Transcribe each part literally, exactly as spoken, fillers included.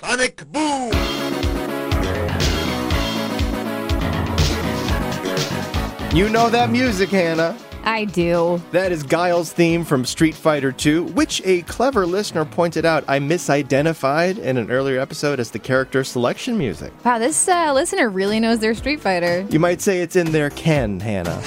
Sonic Boom! You know that music, Hannah. I do. That is Guile's theme from Street Fighter two, which a clever listener pointed out I misidentified in an earlier episode as the character selection music. Wow, this uh, listener really knows their Street Fighter. You might say it's in their ken, Hannah.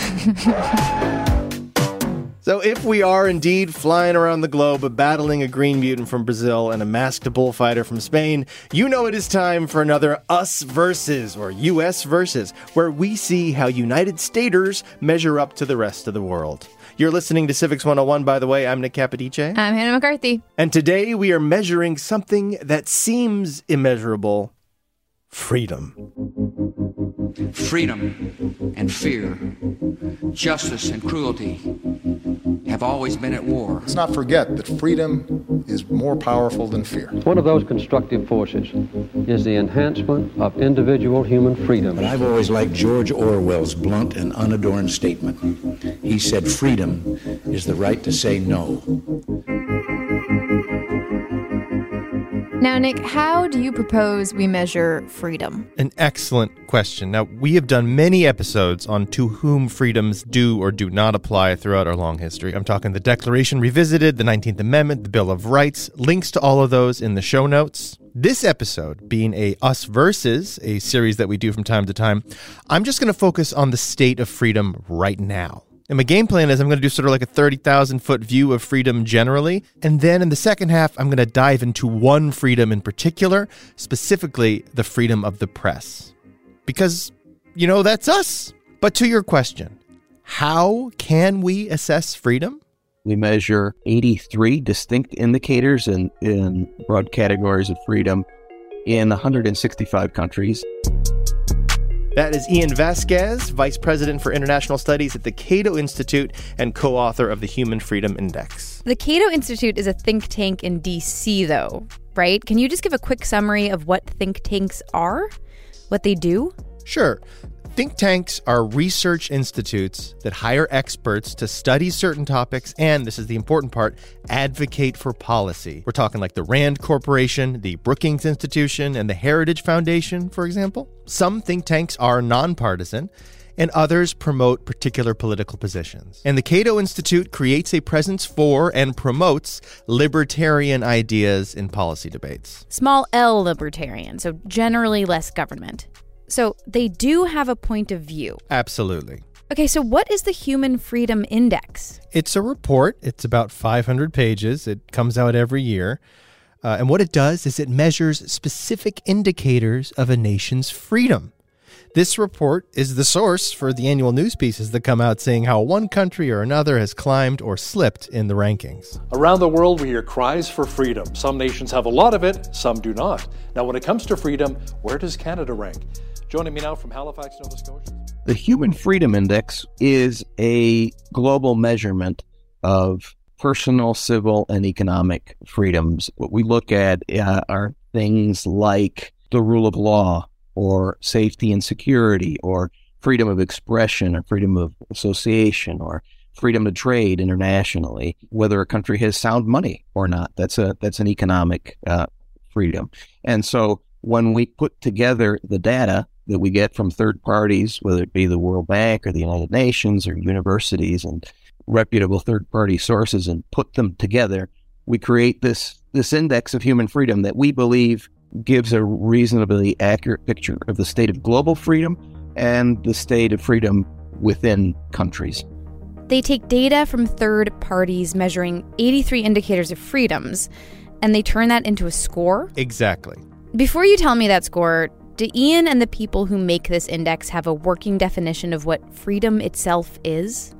So if we are indeed flying around the globe, battling a green mutant from Brazil and a masked bullfighter from Spain, you know it is time for another Us Versus, or U S Versus, where we see how United Staters measure up to the rest of the world. You're listening to Civics one oh one, by the way. I'm Nick Capodice. I'm Hannah McCarthy. And today we are measuring something that seems immeasurable: freedom. Freedom and fear, justice and cruelty have always been at war. Let's not forget that freedom is more powerful than fear. One of those constructive forces is the enhancement of individual human freedom. But I've always liked George Orwell's blunt and unadorned statement. He said, "Freedom is the right to say no." Now, Nick, how do you propose we measure freedom? An excellent question. Now, we have done many episodes on to whom freedoms do or do not apply throughout our long history. I'm talking the Declaration Revisited, the nineteenth Amendment, the Bill of Rights. Links to all of those in the show notes. This episode, being a Us Versus, a series that we do from time to time, I'm just going to focus on the state of freedom right now. And my game plan is I'm going to do sort of like a thirty thousand foot view of freedom generally. And then in the second half, I'm going to dive into one freedom in particular, specifically the freedom of the press. Because, you know, that's us. But to your question, how can we assess freedom? We measure eighty-three distinct indicators in, in broad categories of freedom in one hundred sixty-five countries. That is Ian Vasquez, Vice President for International Studies at the Cato Institute and co-author of the Human Freedom Index. The Cato Institute is a think tank in D C, though, right? Can you just give a quick summary of what think tanks are, what they do? Sure. Think tanks are research institutes that hire experts to study certain topics and, this is the important part, advocate for policy. We're talking like the RAND Corporation, the Brookings Institution, and the Heritage Foundation, for example. Some think tanks are nonpartisan, and others promote particular political positions. And the Cato Institute creates a presence for and promotes libertarian ideas in policy debates. Small L libertarian, so generally less government. So they do have a point of view. Absolutely. Okay, so what is the Human Freedom Index? It's a report. It's about five hundred pages. It comes out every year. Uh, and what it does is it measures specific indicators of a nation's freedom. This report is the source for the annual news pieces that come out saying how one country or another has climbed or slipped in the rankings. Around the world, we hear cries for freedom. Some nations have a lot of it, some do not. Now, when it comes to freedom, where does Canada rank? Joining me now from Halifax, Nova Scotia. The Human Freedom Index is a global measurement of personal, civil, and economic freedoms. What we look at uh, are things like the rule of law, or safety and security, or freedom of expression, or freedom of association, or freedom to trade internationally, whether a country has sound money or not. That's a that's an economic uh, freedom. And so when we put together the data that we get from third parties, whether it be the World Bank or the United Nations or universities and reputable third-party sources, and put them together, we create this this index of human freedom that we believe gives a reasonably accurate picture of the state of global freedom and the state of freedom within countries. They take data from third parties measuring eighty-three indicators of freedoms, and they turn that into a score? Exactly. Before you tell me that score, do Ian and the people who make this index have a working definition of what freedom itself is?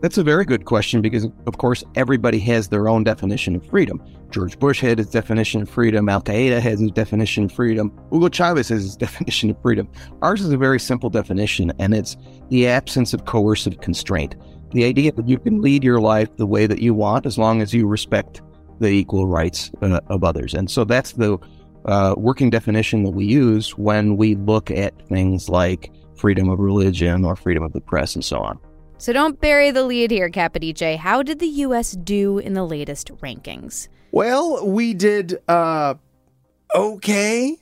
That's a very good question because, of course, everybody has their own definition of freedom. George Bush had his definition of freedom. Al-Qaeda has his definition of freedom. Hugo Chavez has his definition of freedom. Ours is a very simple definition, and it's the absence of coercive constraint. The idea that you can lead your life the way that you want as long as you respect the equal rights uh, of others. And so that's the uh, working definition that we use when we look at things like freedom of religion or freedom of the press and so on. So don't bury the lead here, Capodice. How did the U S do in the latest rankings? Well, we did uh, okay.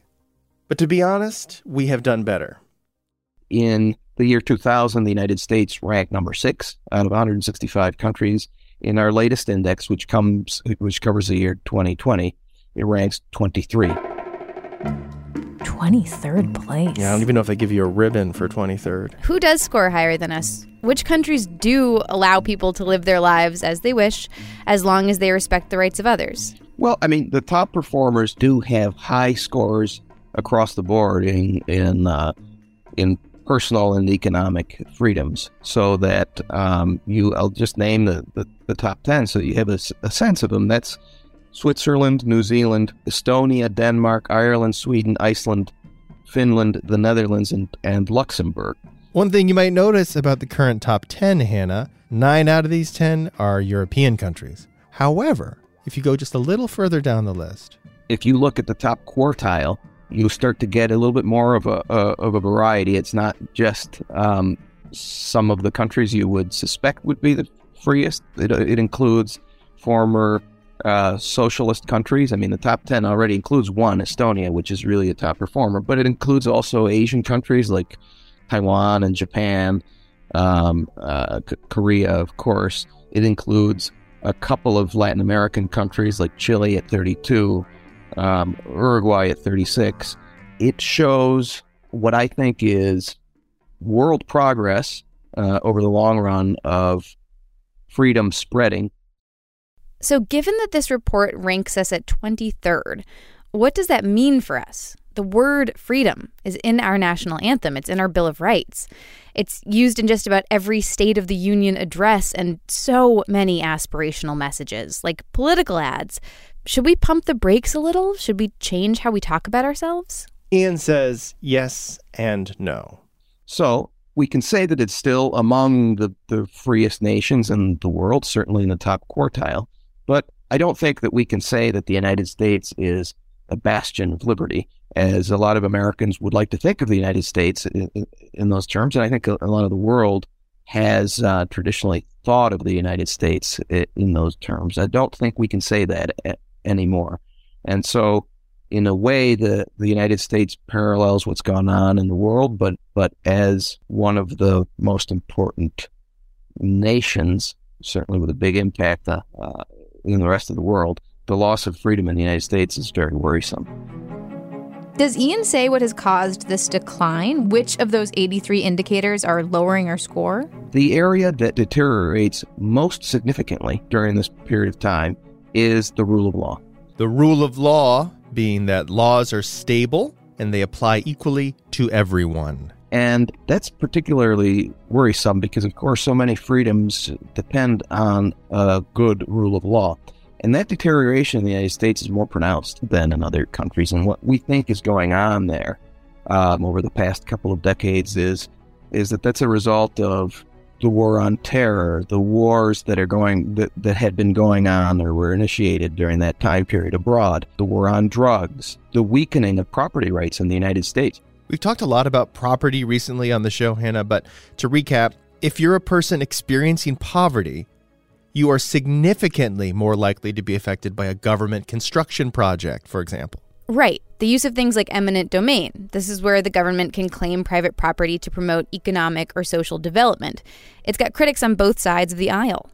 But to be honest, we have done better. In the year two thousand, the United States ranked number six out of one hundred sixty-five countries. In our latest index, which comes, which covers the year twenty twenty, it ranks twenty-three. twenty-third place. Yeah, I don't even know if they give you a ribbon for twenty-third. Who does score higher than us? Which countries do allow people to live their lives as they wish, as long as they respect the rights of others? Well, I mean, the top performers do have high scores across the board in in uh, in personal and economic freedoms, so that um, you, I'll just name the, the, the top ten so you have a, a sense of them. That's Switzerland, New Zealand, Estonia, Denmark, Ireland, Sweden, Iceland, Finland, the Netherlands, and, and Luxembourg. One thing you might notice about the current top ten, Hannah, nine out of these ten are European countries. However, if you go just a little further down the list, if you look at the top quartile, you start to get a little bit more of a uh, of a variety. It's not just um, some of the countries you would suspect would be the freest. It, it includes former uh, socialist countries. I mean, the top ten already includes one, Estonia, which is really a top performer, but it includes also Asian countries like Taiwan and Japan, um, uh, K- Korea, of course. It includes a couple of Latin American countries like Chile at thirty-two. Um, Uruguay at thirty-six. It shows what I think is world progress uh, over the long run of freedom spreading. So given that this report ranks us at twenty-third, what does that mean for us? The word freedom is in our national anthem. It's in our Bill of Rights. It's used in just about every State of the Union address and so many aspirational messages, like political ads. Should we pump the brakes a little? Should we change how we talk about ourselves? Ian says yes and no. So we can say that it's still among the, the freest nations in the world, certainly in the top quartile. But I don't think that we can say that the United States is a bastion of liberty, as a lot of Americans would like to think of the United States in, in those terms. And I think a, a lot of the world has uh, traditionally thought of the United States in those terms. I don't think we can say that anymore. And so in a way, the, the United States parallels what's gone on in the world, but but as one of the most important nations, certainly with a big impact uh, in the rest of the world, the loss of freedom in the United States is very worrisome. Does Ian say what has caused this decline? Which of those eighty-three indicators are lowering our score? The area that deteriorates most significantly during this period of time is the rule of law. The rule of law being that laws are stable and they apply equally to everyone. And that's particularly worrisome because, of course, so many freedoms depend on a good rule of law. And that deterioration in the United States is more pronounced than in other countries. And what we think is going on there um, over the past couple of decades is is that that's a result of the war on terror, the wars that are going that, that had been going on or were initiated during that time period abroad, the war on drugs, the weakening of property rights in the United States. We've talked a lot about property recently on the show, Hannah, but to recap, if you're a person experiencing poverty, you are significantly more likely to be affected by a government construction project, for example. Right. The use of things like eminent domain. This is where the government can claim private property to promote economic or social development. It's got critics on both sides of the aisle.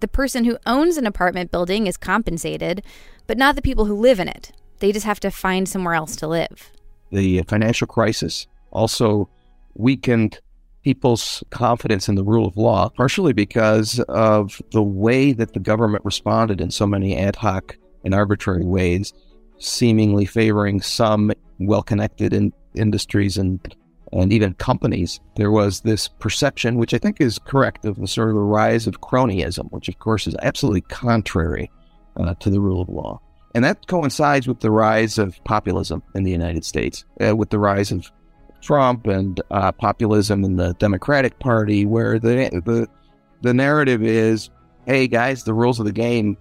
The person who owns an apartment building is compensated, but not the people who live in it. They just have to find somewhere else to live. The financial crisis also weakened people's confidence in the rule of law, partially because of the way that the government responded in so many ad hoc and arbitrary ways, seemingly favoring some well-connected in industries and, and even companies. There was this perception, which I think is correct, of the sort of a rise of cronyism, which of course is absolutely contrary uh, to the rule of law. And that coincides with the rise of populism in the United States, uh, with the rise of Trump and uh, populism in the Democratic Party, where the, the the narrative is, hey, guys, the rules of the game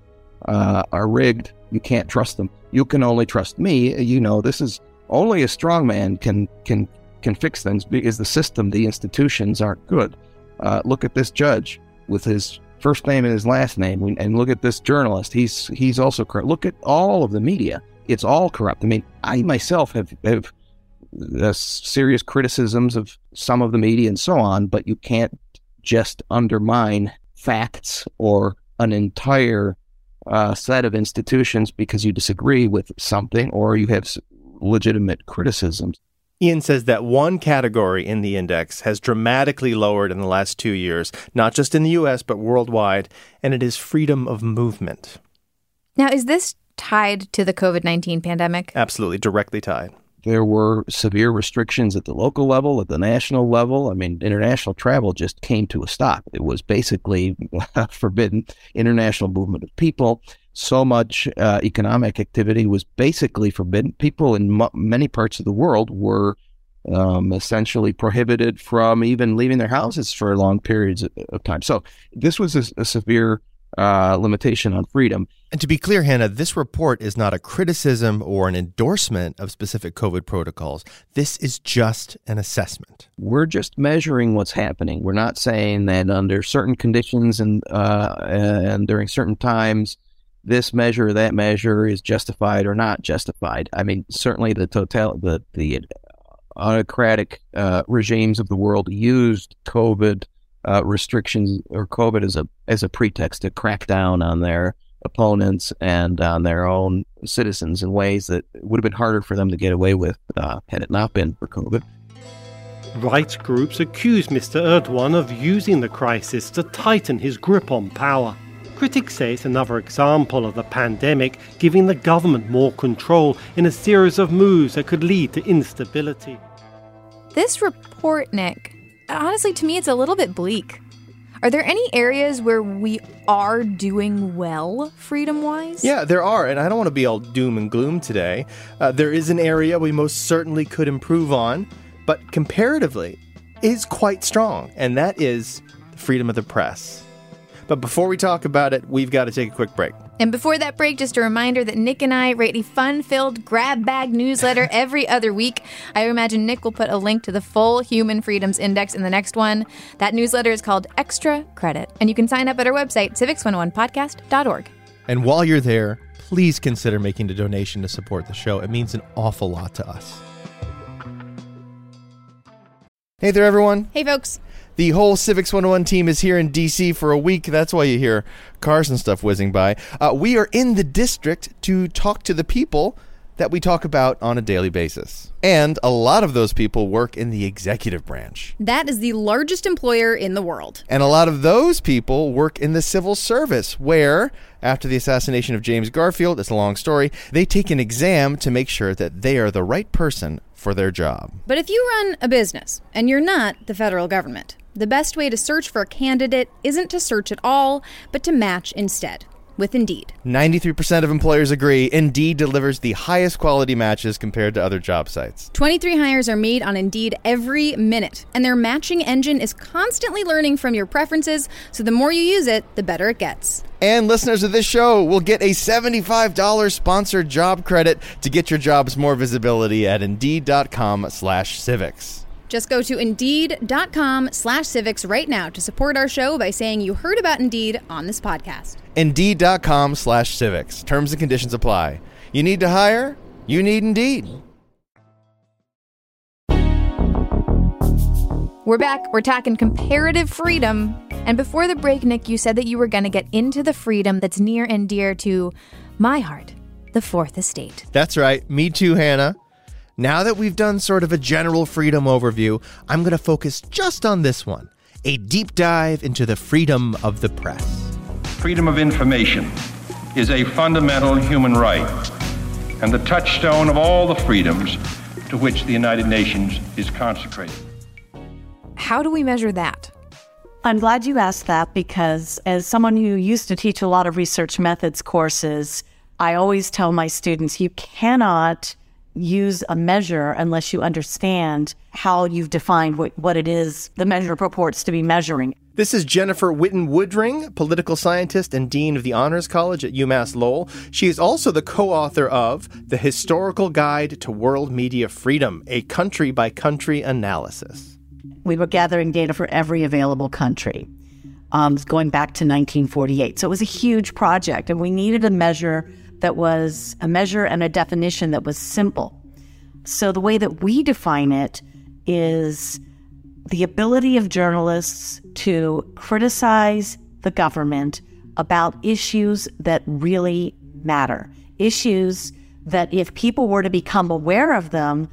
uh, are rigged. You can't trust them. You can only trust me. You know, this is only a strong man can can can fix things because the system, the institutions aren't good. Uh, look at this judge with his first name and his last name. And look at this journalist. He's he's also corrupt. Look at all of the media. it's all corrupt. I mean, I myself have, have uh, serious criticisms of some of the media and so on, but you can't just undermine facts or an entire uh, set of institutions because you disagree with something or you have legitimate criticisms. Ian says that one category in the index has dramatically lowered in the last two years, not just in the U S, but worldwide, and it is freedom of movement. Now, is this tied to the covid nineteen pandemic? Absolutely, directly tied. There were severe restrictions at the local level, at the national level. I mean, international travel just came to a stop. It was basically forbidden international movement of people. So much uh, economic activity was basically forbidden. People in m- many parts of the world were um, essentially prohibited from even leaving their houses for long periods of time. So this was a, a severe uh, limitation on freedom. And to be clear, Hannah, this report is not a criticism or an endorsement of specific COVID protocols. This is just an assessment. We're just measuring what's happening. We're not saying that under certain conditions and uh, and during certain times, this measure or that measure is justified or not justified. I mean, certainly the total the, the autocratic uh, regimes of the world used COVID uh, restrictions or COVID as a as a pretext to crack down on their opponents and on their own citizens in ways that would have been harder for them to get away with uh, had it not been for COVID. Rights groups accuse Mister Erdogan of using the crisis to tighten his grip on power. Critics say it's another example of the pandemic giving the government more control in a series of moves that could lead to instability. This report, Nick, honestly, to me, it's a little bit bleak. Are there any areas where we are doing well freedom-wise? Yeah, there are, and I don't want to be all doom and gloom today. Uh, there is an area we most certainly could improve on, but comparatively is quite strong, and that is the freedom of the press. But before we talk about it, we've got to take a quick break. And before that break, just a reminder that Nick and I write a fun-filled grab bag newsletter every other week. I imagine Nick will put a link to the full Human Freedoms Index in the next one. That newsletter is called Extra Credit, and you can sign up at our website, civics one oh one podcast dot org. And while you're there, please consider making a donation to support the show. It means an awful lot to us. Hey there, everyone. Hey, folks. The whole Civics one oh one team is here in D C for a week. That's why you hear cars and stuff whizzing by. Uh, we are in the district to talk to the people that we talk about on a daily basis. And a lot of those people work in the executive branch. That is the largest employer in the world. And a lot of those people work in the civil service, where, after the assassination of James Garfield, it's a long story, they take an exam to make sure that they are the right person for their job. But if you run a business and you're not the federal government, the best way to search for a candidate isn't to search at all, but to match instead with Indeed. ninety-three percent of employers agree Indeed delivers the highest quality matches compared to other job sites. twenty-three hires are made on Indeed every minute, and their matching engine is constantly learning from your preferences, so the more you use it, the better it gets. And listeners of this show will get a seventy-five dollars sponsored job credit to get your jobs more visibility at indeed dot com slash civics. Just go to Indeed dot com slash civics right now to support our show by saying you heard about Indeed on this podcast. Indeed dot com slash civics. Terms and conditions apply. You need to hire? You need Indeed. We're back. We're talking comparative freedom. And before the break, Nick, you said that you were going to get into the freedom that's near and dear to my heart, the Fourth Estate. That's right. Me too, Hannah. Now that we've done sort of a general freedom overview, I'm going to focus just on this one, a deep dive into the freedom of the press. Freedom of information is a fundamental human right and the touchstone of all the freedoms to which the United Nations is consecrated. How do we measure that? I'm glad you asked that because as someone who used to teach a lot of research methods courses, I always tell my students, you cannot use a measure unless you understand how you've defined what, what it is the measure purports to be measuring. This is Jennifer Whitten-Woodring, political scientist and dean of the Honors College at UMass Lowell. She is also the co-author of The Historical Guide to World Media Freedom: A Country-by-Country Analysis. We were gathering data for every available country, um, going back to nineteen forty-eight. So it was a huge project, and we needed a measure that was a measure and a definition that was simple. So the way that we define it is the ability of journalists to criticize the government about issues that really matter, issues that if people were to become aware of them,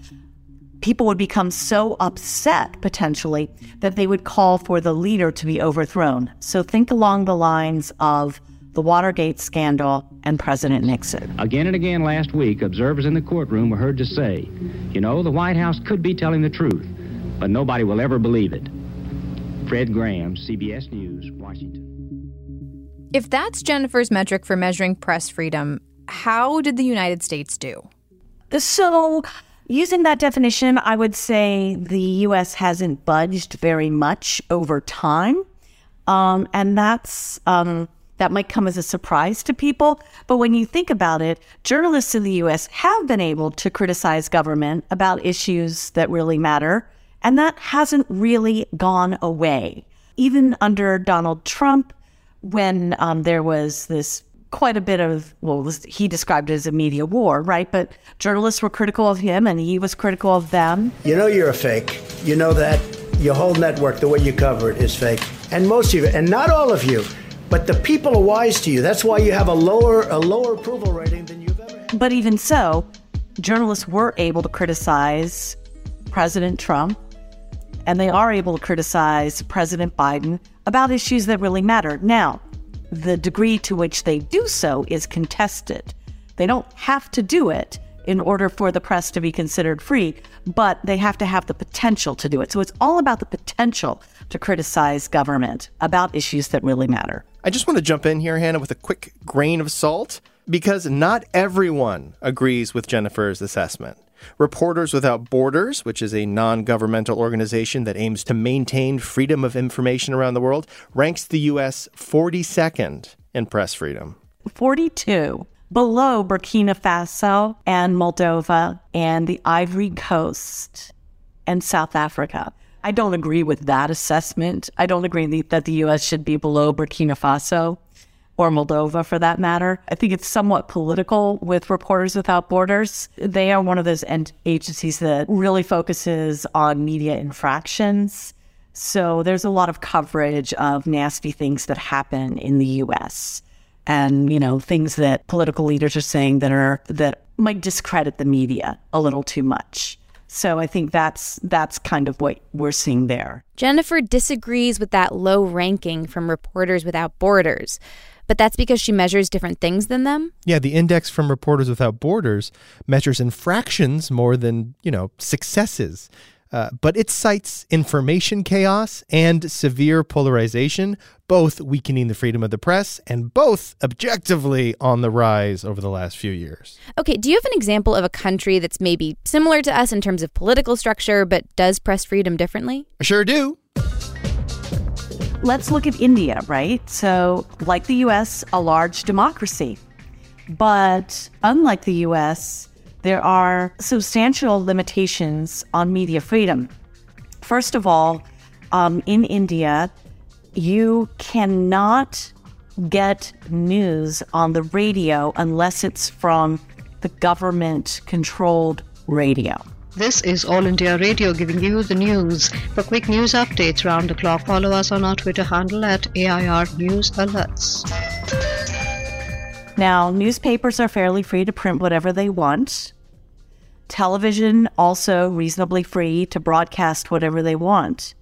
people would become so upset, potentially, that they would call for the leader to be overthrown. So think along the lines of the Watergate scandal and President Nixon. Again and again last week, observers in the courtroom were heard to say, you know, the White House could be telling the truth, but nobody will ever believe it. Fred Graham, C B S News, Washington. If that's Jennifer's metric for measuring press freedom, how did the United States do? So, using that definition, I would say the U S hasn't budged very much over time. Um, and that's um, that might come as a surprise to people. But when you think about it, journalists in the U S have been able to criticize government about issues that really matter. And that hasn't really gone away. Even under Donald Trump, when um, there was this quite a bit of, well, he described it as a media war, right? But journalists were critical of him and he was critical of them. You know you're a fake. You know that your whole network, the way you cover it, is fake. And most of you, and not all of you, but the people are wise to you. That's why you have a lower, a lower approval rating than you've ever had. But even so, journalists were able to criticize President Trump, and they are able to criticize President Biden about issues that really matter. Now, the degree to which they do so is contested. They don't have to do it in order for the press to be considered free, but they have to have the potential to do it. So it's all about the potential to criticize government about issues that really matter. I just want to jump in here, Hannah, with a quick grain of salt, because not everyone agrees with Jennifer's assessment. Reporters Without Borders, which is a non-governmental organization that aims to maintain freedom of information around the world, ranks the U S forty-second in press freedom. forty-two, below Burkina Faso and Moldova and the Ivory Coast and South Africa. I don't agree with that assessment. I don't agree that the U S should be below Burkina Faso or Moldova, for that matter. I think it's somewhat political with Reporters Without Borders. They are one of those ent- agencies that really focuses on media infractions. So there's a lot of coverage of nasty things that happen in the U S and, you know, things that political leaders are saying that are that might discredit the media a little too much. So I think that's that's kind of what we're seeing there. Jennifer disagrees with that low ranking from Reporters Without Borders, but that's because she measures different things than them? Yeah, the index from Reporters Without Borders measures infractions more than, you know, successes. Uh, but it cites information chaos and severe polarization, both weakening the freedom of the press and both objectively on the rise over the last few years. Okay, do you have an example of a country that's maybe similar to us in terms of political structure, but does press freedom differently? I sure do. Let's look at India, right? So, like the U S, a large democracy. But unlike the U S, there are substantial limitations on media freedom. First of all, um, in India, you cannot get news on the radio unless it's from the government-controlled radio. This is All India Radio giving you the news. For quick news updates round the clock, follow us on our Twitter handle at A I R News Alerts. Now, newspapers are fairly free to print whatever they want. Television also reasonably free to broadcast whatever they want.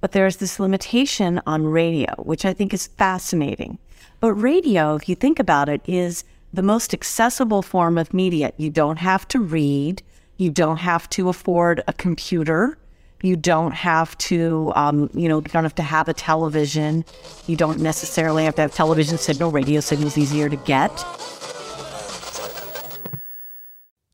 But there's this limitation on radio, which I think is fascinating. But radio, if you think about it, is the most accessible form of media. You don't have to read. You don't have to afford a computer. You don't have to, um, you know, you don't have to have a television. You don't necessarily have to have television signal. Radio signal is easier to get.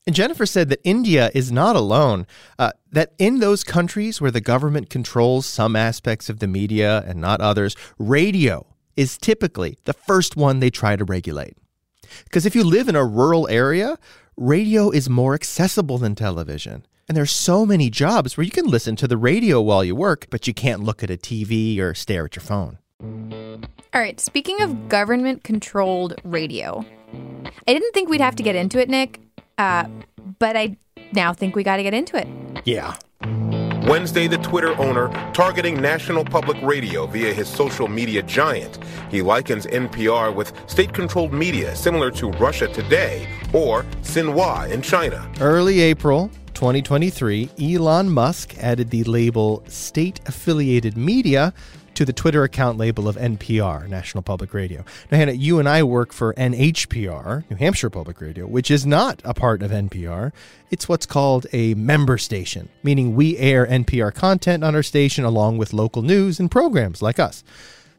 And Jennifer said that India is not alone, uh, that in those countries where the government controls some aspects of the media and not others, radio is typically the first one they try to regulate. Because if you live in a rural area, radio is more accessible than television. And there's so many jobs where you can listen to the radio while you work, but you can't look at a T V or stare at your phone. All right, speaking of government-controlled radio, I didn't think we'd have to get into it, Nick, uh, but I now think we got to get into it. Yeah. Wednesday, the Twitter owner targeting National Public Radio via his social media giant. He likens N P R with state-controlled media similar to Russia Today or Xinhua in China. Early April twenty twenty-three, Elon Musk added the label state-affiliated media to the Twitter account label of N P R, National Public Radio. Now, Hannah, you and I work for N H P R, New Hampshire Public Radio, which is not a part of N P R. It's what's called a member station, meaning we air N P R content on our station along with local news and programs like us.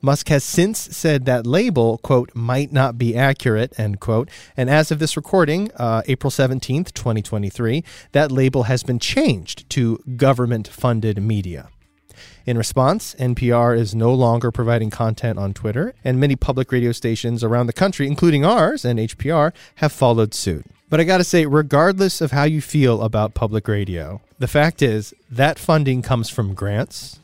Musk has since said that label, quote, might not be accurate, end quote. And as of this recording, uh, April seventeenth, twenty twenty-three, that label has been changed to government-funded media. In response, N P R is no longer providing content on Twitter, and many public radio stations around the country, including ours, N H P R, have followed suit. But I gotta say, regardless of how you feel about public radio, the fact is that funding comes from grants.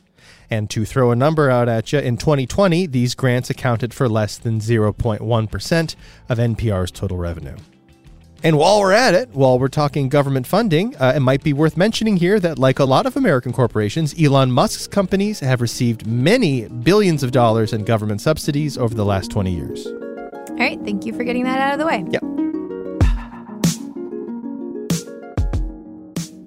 And to throw a number out at you, in twenty twenty, these grants accounted for less than zero point one percent of N P R's total revenue. And while we're at it, while we're talking government funding, uh, it might be worth mentioning here that, like a lot of American corporations, Elon Musk's companies have received many billions of dollars in government subsidies over the last twenty years. All right. Thank you for getting that out of the way. Yep.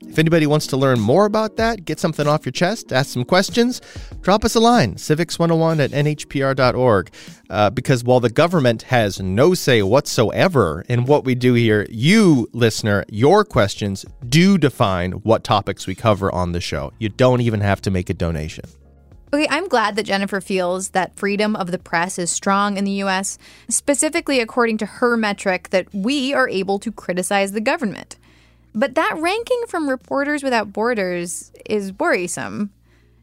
If anybody wants to learn more about that, get something off your chest, ask some questions, drop us a line, civics one oh one at N H P R dot org. Uh, because while the government has no say whatsoever in what we do here, you, listener, your questions do define what topics we cover on the show. You don't even have to make a donation. Okay, I'm glad that Jennifer feels that freedom of the press is strong in the U S, specifically according to her metric that we are able to criticize the government. But that ranking from Reporters Without Borders is worrisome.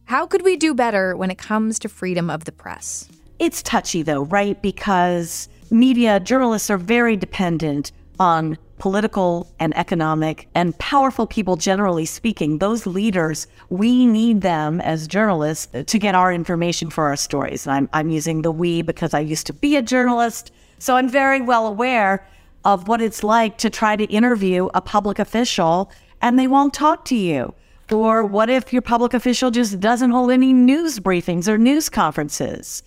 How could we do better when it comes to freedom of the press? It's touchy, though, right? Because media journalists are very dependent on political and economic and powerful people, generally speaking. Those leaders, we need them as journalists to get our information for our stories. And I'm, I'm using the we because I used to be a journalist, so I'm very well aware of what it's like to try to interview a public official and they won't talk to you. Or what if your public official just doesn't hold any news briefings or news conferences?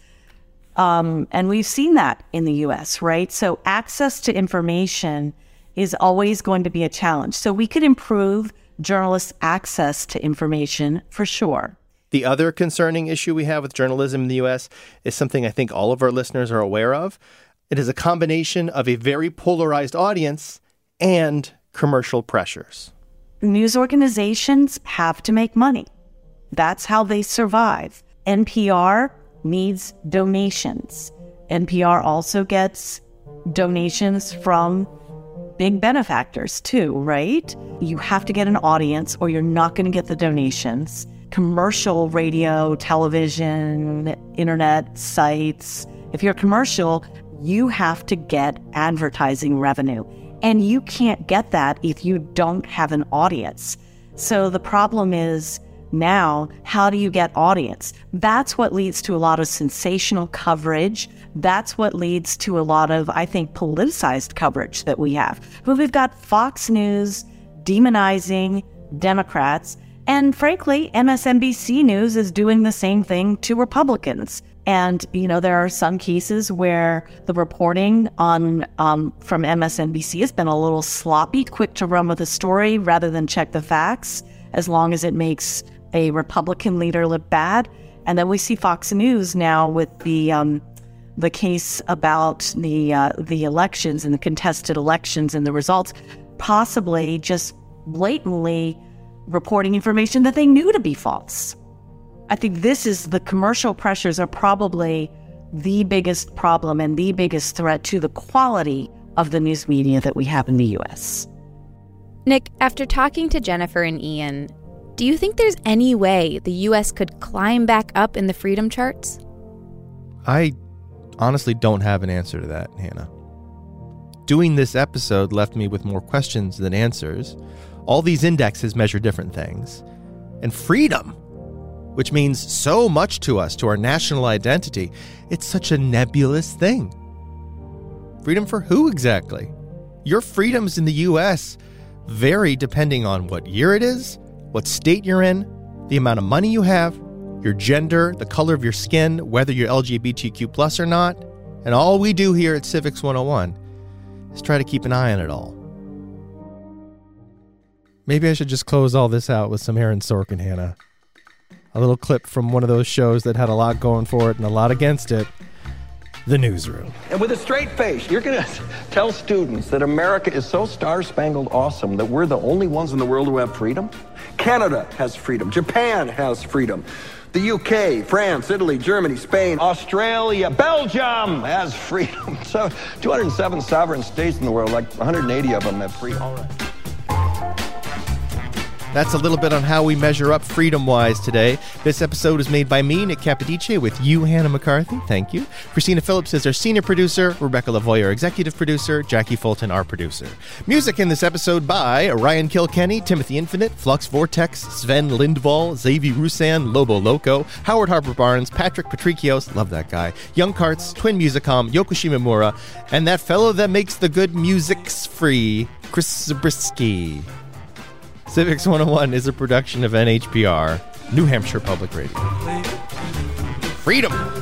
Um, and we've seen that in the U S, right? So access to information is always going to be a challenge. So we could improve journalists' access to information for sure. The other concerning issue we have with journalism in the U S is something I think all of our listeners are aware of. It is a combination of a very polarized audience and commercial pressures. News organizations have to make money. That's how they survive. N P R needs donations. N P R also gets donations from big benefactors too, right? You have to get an audience or you're not going to get the donations. Commercial radio, television, internet sites. If you're commercial, you have to get advertising revenue, and you can't get that if you don't have an audience. So the problem is now, how do you get audience? That's what leads to a lot of sensational coverage. That's what leads to a lot of, I think, politicized coverage that we have. But we've got Fox News demonizing Democrats, and frankly, M S N B C News is doing the same thing to Republicans. And, you know, there are some cases where the reporting on um, from M S N B C has been a little sloppy, quick to run with a story rather than check the facts, as long as it makes a Republican leader look bad. And then we see Fox News now with the um, the case about the uh, the elections and the contested elections and the results, possibly just blatantly reporting information that they knew to be false. I think this is the commercial pressures are probably the biggest problem and the biggest threat to the quality of the news media that we have in the U S. Nick, after talking to Jennifer and Ian, do you think there's any way the U S could climb back up in the freedom charts? I honestly don't have an answer to that, Hannah. Doing this episode left me with more questions than answers. All these indexes measure different things. And freedom, which means so much to us, to our national identity, it's such a nebulous thing. Freedom for who exactly? Your freedoms in the U S vary depending on what year it is, what state you're in, the amount of money you have, your gender, the color of your skin, whether you're L G B T Q plus or not. And all we do here at Civics one oh one is try to keep an eye on it all. Maybe I should just close all this out with some Aaron Sorkin, Hannah. A little clip from one of those shows that had a lot going for it and a lot against it. The Newsroom. And with a straight face, you're going to tell students that America is so star-spangled awesome that we're the only ones in the world who have freedom? Canada has freedom. Japan has freedom. The U K, France, Italy, Germany, Spain, Australia, Belgium has freedom. So two hundred seven sovereign states in the world, like one hundred eighty of them have freedom. All right. That's a little bit on how we measure up freedom-wise today. This episode is made by me, Nick Capodice, with you, Hannah McCarthy. Thank you. Christina Phillips is our senior producer, Rebecca Lavoie, our executive producer, Jackie Fulton, our producer. Music in this episode by Ryan Kilkenny, Timothy Infinite, Flux Vortex, Sven Lindvall, Xavi Rusan, Lobo Loco, Howard Harper Barnes, Patrick Patricios, love that guy, Young Karts, Twin Musicom, Yoko Shimomura, and that fellow that makes the good musics free, Chris Zabriskie. Civics one oh one is a production of N H P R, New Hampshire Public Radio. Freedom!